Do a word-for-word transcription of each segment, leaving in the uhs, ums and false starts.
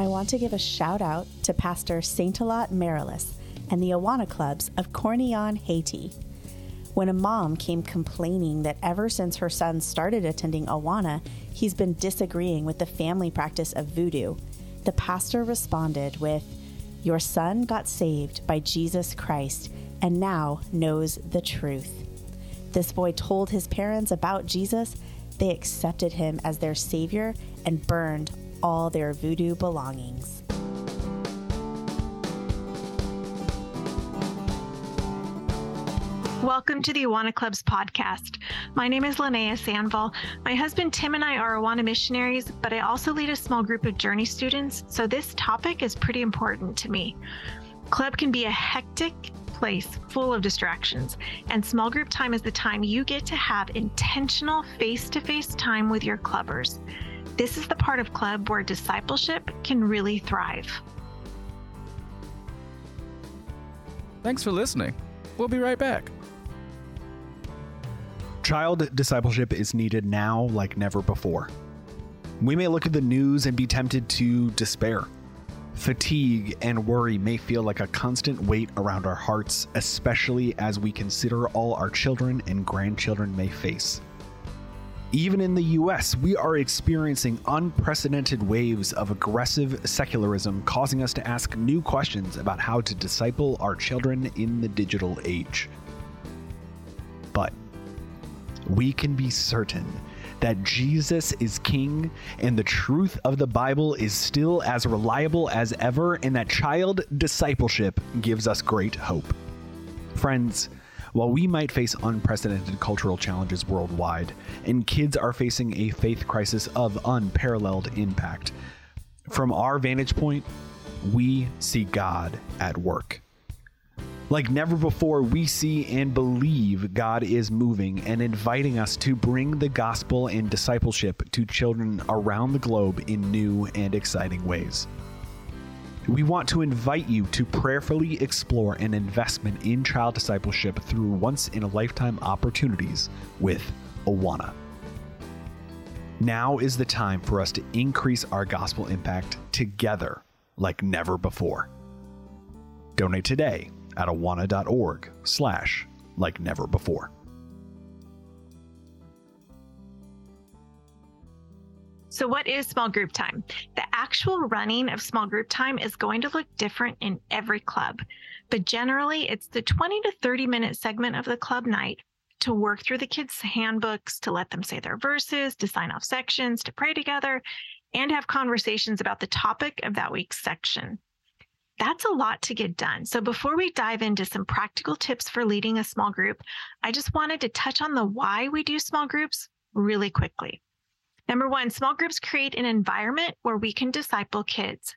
I want to give a shout out to Pastor Saint-Alot Merilis and the Awana Clubs of Corneon, Haiti. When a mom came complaining that ever since her son started attending Awana, he's been disagreeing with the family practice of voodoo, the pastor responded with, "Your son got saved by Jesus Christ and now knows the truth. This boy told his parents about Jesus, they accepted him as their savior and burned all their voodoo belongings." Welcome to the Awana Clubs podcast. My name is Linae Sandvall. My husband Tim and I are Awana missionaries, but I also lead a small group of Journey students, so this topic is pretty important to me. Club can be a hectic place full of distractions, and small group time is the time you get to have intentional face-to-face time with your clubbers. This is the part of club where discipleship can really thrive. Thanks for listening. We'll be right back. Child discipleship is needed now like never before. We may look at the news and be tempted to despair. Fatigue and worry may feel like a constant weight around our hearts, especially as we consider all our children and grandchildren may face. Even in the U S, we are experiencing unprecedented waves of aggressive secularism, causing us to ask new questions about how to disciple our children in the digital age. But we can be certain that Jesus is King and the truth of the Bible is still as reliable as ever, and that child discipleship gives us great hope. Friends, while we might face unprecedented cultural challenges worldwide, and kids are facing a faith crisis of unparalleled impact, from our vantage point, we see God at work. Like never before, we see and believe God is moving and inviting us to bring the gospel and discipleship to children around the globe in new and exciting ways. We want to invite you to prayerfully explore an investment in child discipleship through once-in-a-lifetime opportunities with Awana. Now is the time for us to increase our gospel impact together like never before. Donate today at awana.org slash like never before. So what is small group time? The actual running of small group time is going to look different in every club, but generally it's the twenty to thirty minute segment of the club night to work through the kids' handbooks, to let them say their verses, to sign off sections, to pray together, and have conversations about the topic of that week's section. That's a lot to get done. So before we dive into some practical tips for leading a small group, I just wanted to touch on the why we do small groups really quickly. Number one, small groups create an environment where we can disciple kids.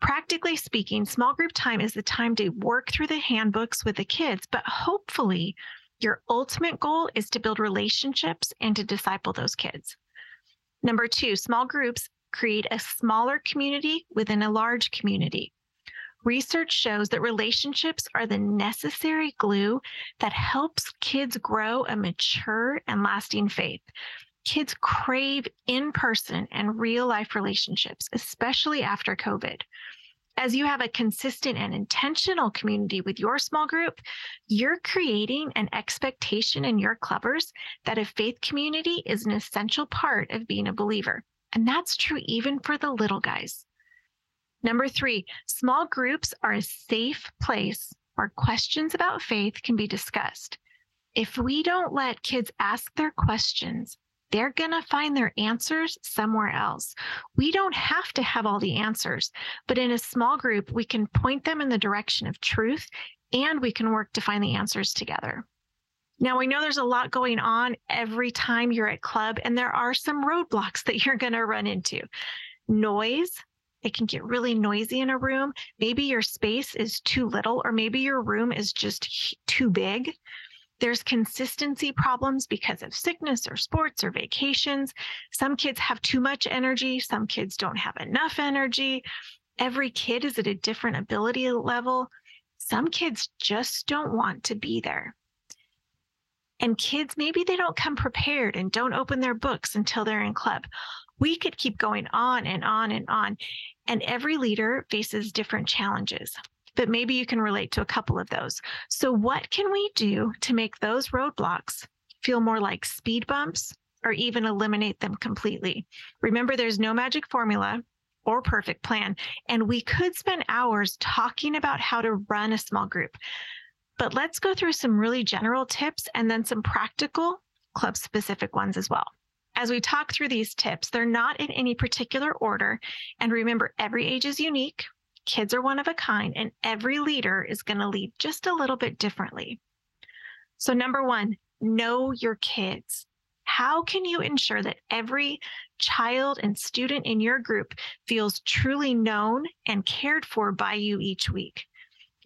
Practically speaking, small group time is the time to work through the handbooks with the kids, but hopefully your ultimate goal is to build relationships and to disciple those kids. Number two, small groups create a smaller community within a large community. Research shows that relationships are the necessary glue that helps kids grow a mature and lasting faith. Kids crave in-person and real-life relationships, especially after COVID. As you have a consistent and intentional community with your small group, you're creating an expectation in your clubbers that a faith community is an essential part of being a believer. And that's true even for the little guys. Number three, small groups are a safe place where questions about faith can be discussed. If we don't let kids ask their questions, they're going to find their answers somewhere else. We don't have to have all the answers, but in a small group, we can point them in the direction of truth, and we can work to find the answers together. Now, we know there's a lot going on every time you're at club, and there are some roadblocks that you're going to run into. Noise. It can get really noisy in a room. Maybe your space is too little, or maybe your room is just too big. There's consistency problems because of sickness or sports or vacations. Some kids have too much energy. Some kids don't have enough energy. Every kid is at a different ability level. Some kids just don't want to be there. And kids, maybe they don't come prepared and don't open their books until they're in club. We could keep going on and on and on. and every leader faces different challenges. But maybe you can relate to a couple of those. So what can we do to make those roadblocks feel more like speed bumps or even eliminate them completely? Remember, there's no magic formula or perfect plan, and we could spend hours talking about how to run a small group. But let's go through some really general tips and then some practical club-specific ones as well. As we talk through these tips, they're not in any particular order. And remember, every age is unique. Kids are one of a kind, and every leader is going to lead just a little bit differently. So number one, know your kids. How can you ensure that every child and student in your group feels truly known and cared for by you each week?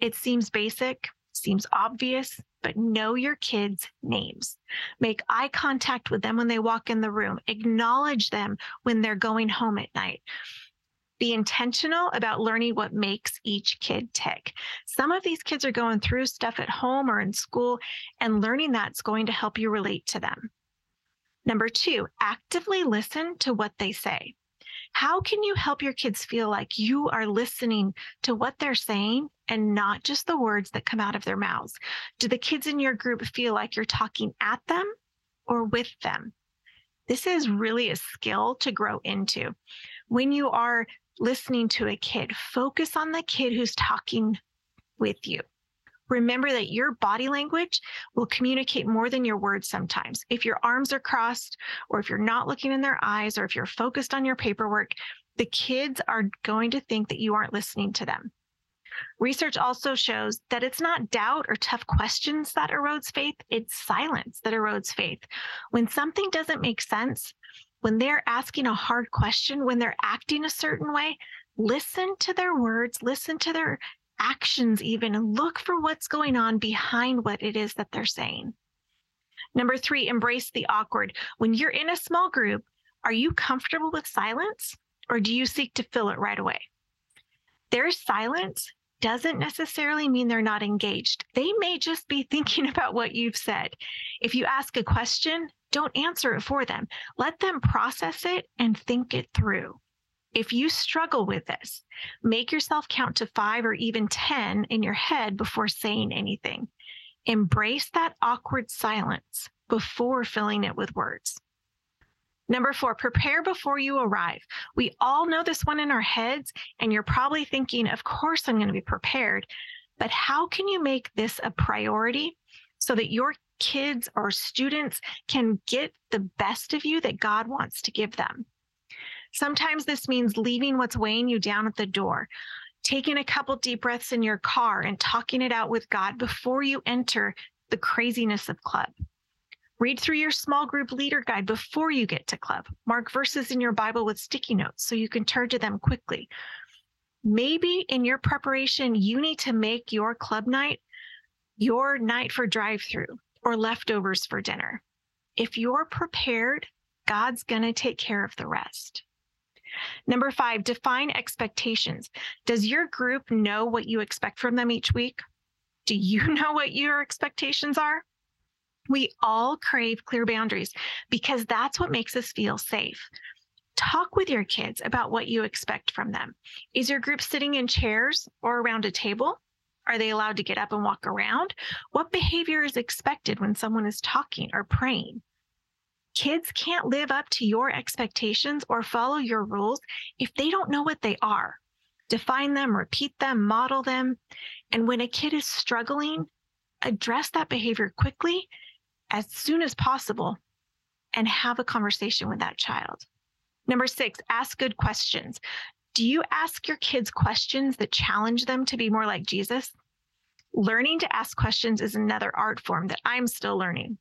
It seems basic, seems obvious, but know your kids' names. Make eye contact with them when they walk in the room. Acknowledge them when they're going home at night. Be intentional about learning what makes each kid tick. Some of these kids are going through stuff at home or in school, and learning that's going to help you relate to them. Number two, actively listen to what they say. How can you help your kids feel like you are listening to what they're saying and not just the words that come out of their mouths? Do the kids in your group feel like you're talking at them or with them? This is really a skill to grow into. When you are listening to a kid, focus on the kid who's talking with you. Remember that your body language will communicate more than your words sometimes. If your arms are crossed, or if you're not looking in their eyes, or if you're focused on your paperwork, the kids are going to think that you aren't listening to them. Research also shows that it's not doubt or tough questions that erodes faith, it's silence that erodes faith. When something doesn't make sense, when they're asking a hard question, when they're acting a certain way, listen to their words, listen to their actions even, and look for what's going on behind what it is that they're saying. Number three, embrace the awkward. When you're in a small group, are you comfortable with silence, or do you seek to fill it right away? Their silence doesn't necessarily mean they're not engaged. They may just be thinking about what you've said. If you ask a question, don't answer it for them. Let them process it and think it through. If you struggle with this, make yourself count to five or even ten in your head before saying anything. Embrace that awkward silence before filling it with words. Number four, prepare before you arrive. We all know this one in our heads, and you're probably thinking, of course I'm going to be prepared, but how can you make this a priority so that your kids or students can get the best of you that God wants to give them? Sometimes this means leaving what's weighing you down at the door, taking a couple deep breaths in your car and talking it out with God before you enter the craziness of club. Read through your small group leader guide before you get to club. Mark verses in your Bible with sticky notes so you can turn to them quickly. Maybe in your preparation, you need to make your club night your night for drive-through or leftovers for dinner. If you're prepared, God's going to take care of the rest. Number five, define expectations. Does your group know what you expect from them each week? Do you know what your expectations are? We all crave clear boundaries because that's what makes us feel safe. Talk with your kids about what you expect from them. Is your group sitting in chairs or around a table? Are they allowed to get up and walk around? What behavior is expected when someone is talking or praying? Kids can't live up to your expectations or follow your rules if they don't know what they are. Define them, repeat them, model them. And when a kid is struggling, address that behavior quickly as soon as possible, and have a conversation with that child. Number six, ask good questions. Do you ask your kids questions that challenge them to be more like Jesus? Learning to ask questions is another art form that I'm still learning.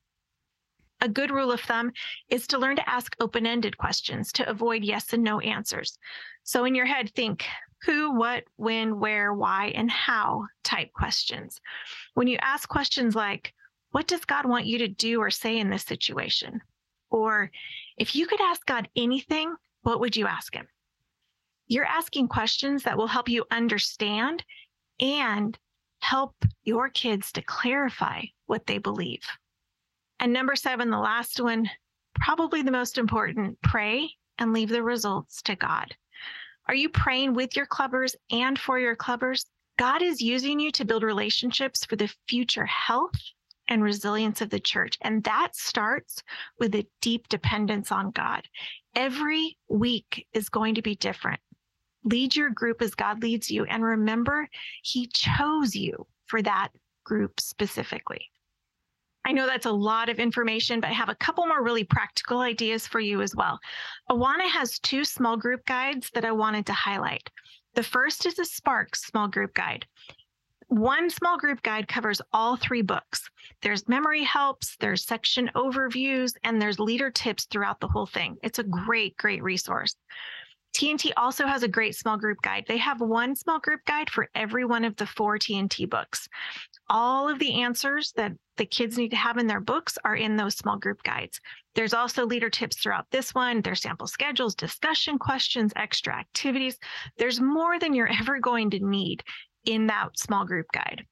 A good rule of thumb is to learn to ask open-ended questions to avoid yes and no answers. So in your head, think who, what, when, where, why, and how type questions. When you ask questions like, what does God want you to do or say in this situation? Or if you could ask God anything, what would you ask him? You're asking questions that will help you understand and help your kids to clarify what they believe. And number seven, the last one, probably the most important, pray and leave the results to God. Are you praying with your clubbers and for your clubbers? God is using you to build relationships for the future health and resilience of the church. And that starts with a deep dependence on God. Every week is going to be different. Lead your group as God leads you. And remember, He chose you for that group specifically. I know that's a lot of information, but I have a couple more really practical ideas for you as well. Awana has two small group guides that I wanted to highlight. The first is a Spark small group guide. One small group guide covers all three books. There's memory helps, there's section overviews, and there's leader tips throughout the whole thing. It's a great, great resource. T N T also has a great small group guide. They have one small group guide for every one of the four T N T books. All of the answers that the kids need to have in their books are in those small group guides. There's also leader tips throughout this one. There's sample schedules, discussion questions, extra activities. There's more than you're ever going to need in that small group guide.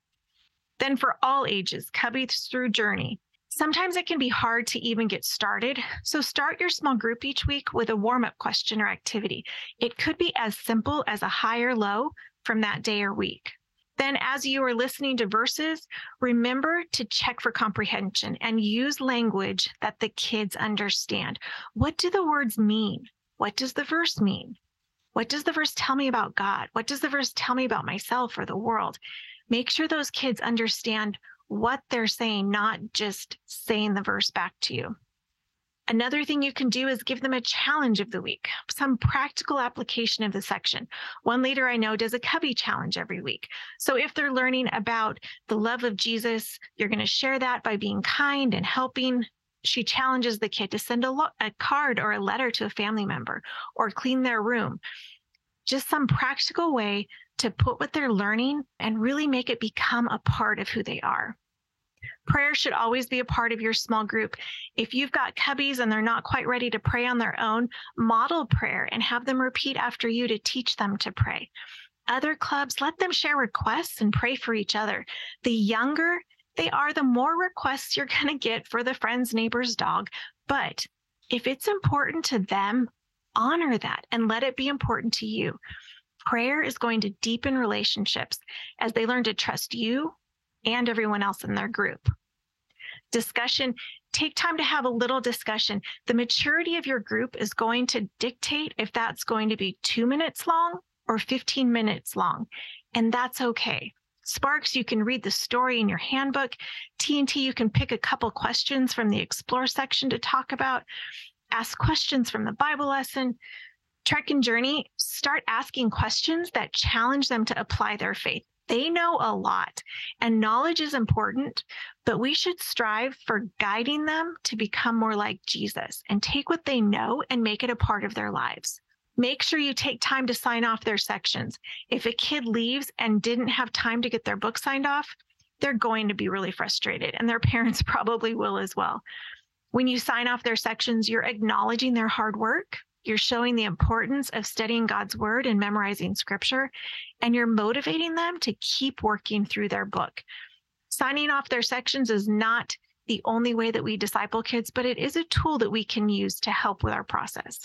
Then for all ages, cubbies through journey. Sometimes it can be hard to even get started, so start your small group each week with a warm-up question or activity. It could be as simple as a high or low from that day or week. Then as you are listening to verses, remember to check for comprehension and use language that the kids understand. What do the words mean? What does the verse mean? What does the verse tell me about God? What does the verse tell me about myself or the world? Make sure those kids understand what they're saying, not just saying the verse back to you. Another thing you can do is give them a challenge of the week, some practical application of the section. One leader I know does a cubby challenge every week. So if they're learning about the love of Jesus, you're going to share that by being kind and helping. She challenges the kid to send a, lo- a card or a letter to a family member or clean their room. Just some practical way to put what they're learning and really make it become a part of who they are. Prayer should always be a part of your small group. If you've got cubbies and they're not quite ready to pray on their own, model prayer and have them repeat after you to teach them to pray. Other clubs, let them share requests and pray for each other. The younger they are, the more requests you're going to get for the friend's neighbor's dog. But if it's important to them, honor that and let it be important to you. Prayer is going to deepen relationships as they learn to trust you and everyone else in their group. Discussion, take time to have a little discussion. The maturity of your group is going to dictate if that's going to be two minutes long or fifteen minutes long, and that's okay. Sparks, you can read the story in your handbook. T N T, you can pick a couple questions from the Explore section to talk about. Ask questions from the Bible lesson. Trek and Journey, start asking questions that challenge them to apply their faith. They know a lot, and knowledge is important, but we should strive for guiding them to become more like Jesus and take what they know and make it a part of their lives. Make sure you take time to sign off their sections. If a kid leaves and didn't have time to get their book signed off, they're going to be really frustrated, and their parents probably will as well. When you sign off their sections, you're acknowledging their hard work. You're showing the importance of studying God's word and memorizing scripture, and you're motivating them to keep working through their book. Signing off their sections is not the only way that we disciple kids, but it is a tool that we can use to help with our process.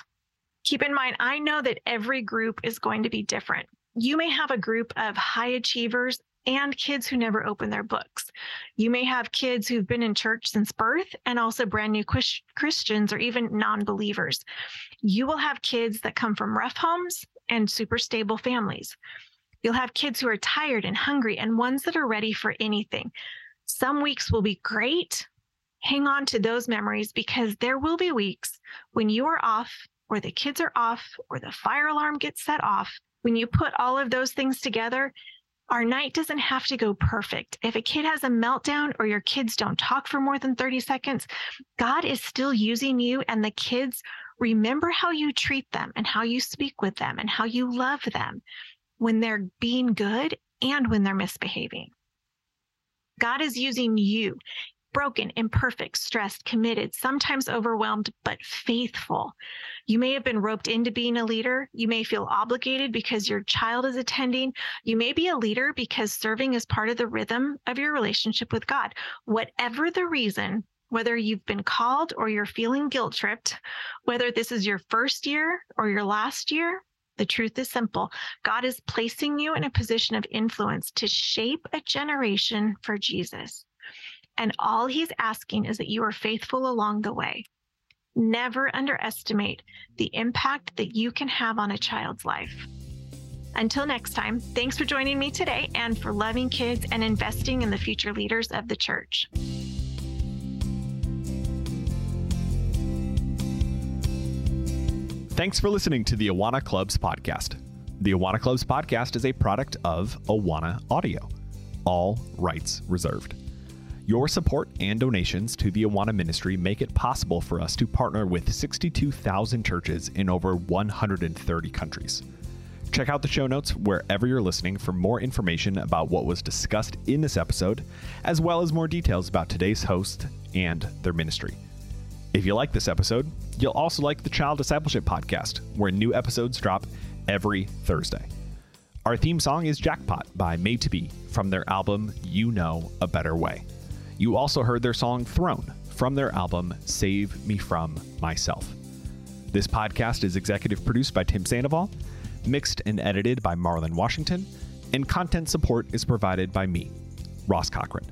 Keep in mind, I know that every group is going to be different. You may have a group of high achievers and kids who never open their books. You may have kids who've been in church since birth and also brand new Christians or even non-believers. You will have kids that come from rough homes and super stable families. You'll have kids who are tired and hungry and ones that are ready for anything. Some weeks will be great. Hang on to those memories because there will be weeks when you are off or the kids are off or the fire alarm gets set off. When you put all of those things together, our night doesn't have to go perfect. If a kid has a meltdown or your kids don't talk for more than thirty seconds, God is still using you and the kids. Remember how you treat them and how you speak with them and how you love them when they're being good and when they're misbehaving. God is using you, broken, imperfect, stressed, committed, sometimes overwhelmed, but faithful. You may have been roped into being a leader. You may feel obligated because your child is attending. You may be a leader because serving is part of the rhythm of your relationship with God. Whatever the reason, whether you've been called or you're feeling guilt tripped, whether this is your first year or your last year, The truth is simple. God is placing you in a position of influence to shape a generation for Jesus. And all he's asking is that you are faithful along the way. Never underestimate the impact that you can have on a child's life. Until next time, thanks for joining me today and for loving kids and investing in the future leaders of the church. Thanks for listening to the Awana Clubs podcast. The Awana Clubs podcast is a product of Awana Audio. All rights reserved. Your support and donations to the Awana ministry make it possible for us to partner with sixty-two thousand churches in over one hundred thirty countries. Check out the show notes wherever you're listening for more information about what was discussed in this episode, as well as more details about today's host and their ministry. If you like this episode, you'll also like the Child Discipleship Podcast, where new episodes drop every Thursday. Our theme song is Jackpot by Made to Be from their album, You Know a Better Way. You also heard their song Throne from their album, Save Me From Myself. This podcast is executive produced by Tim Sandoval, mixed and edited by Marlon Washington, and content support is provided by me, Ross Cochran.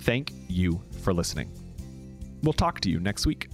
Thank you for listening. We'll talk to you next week.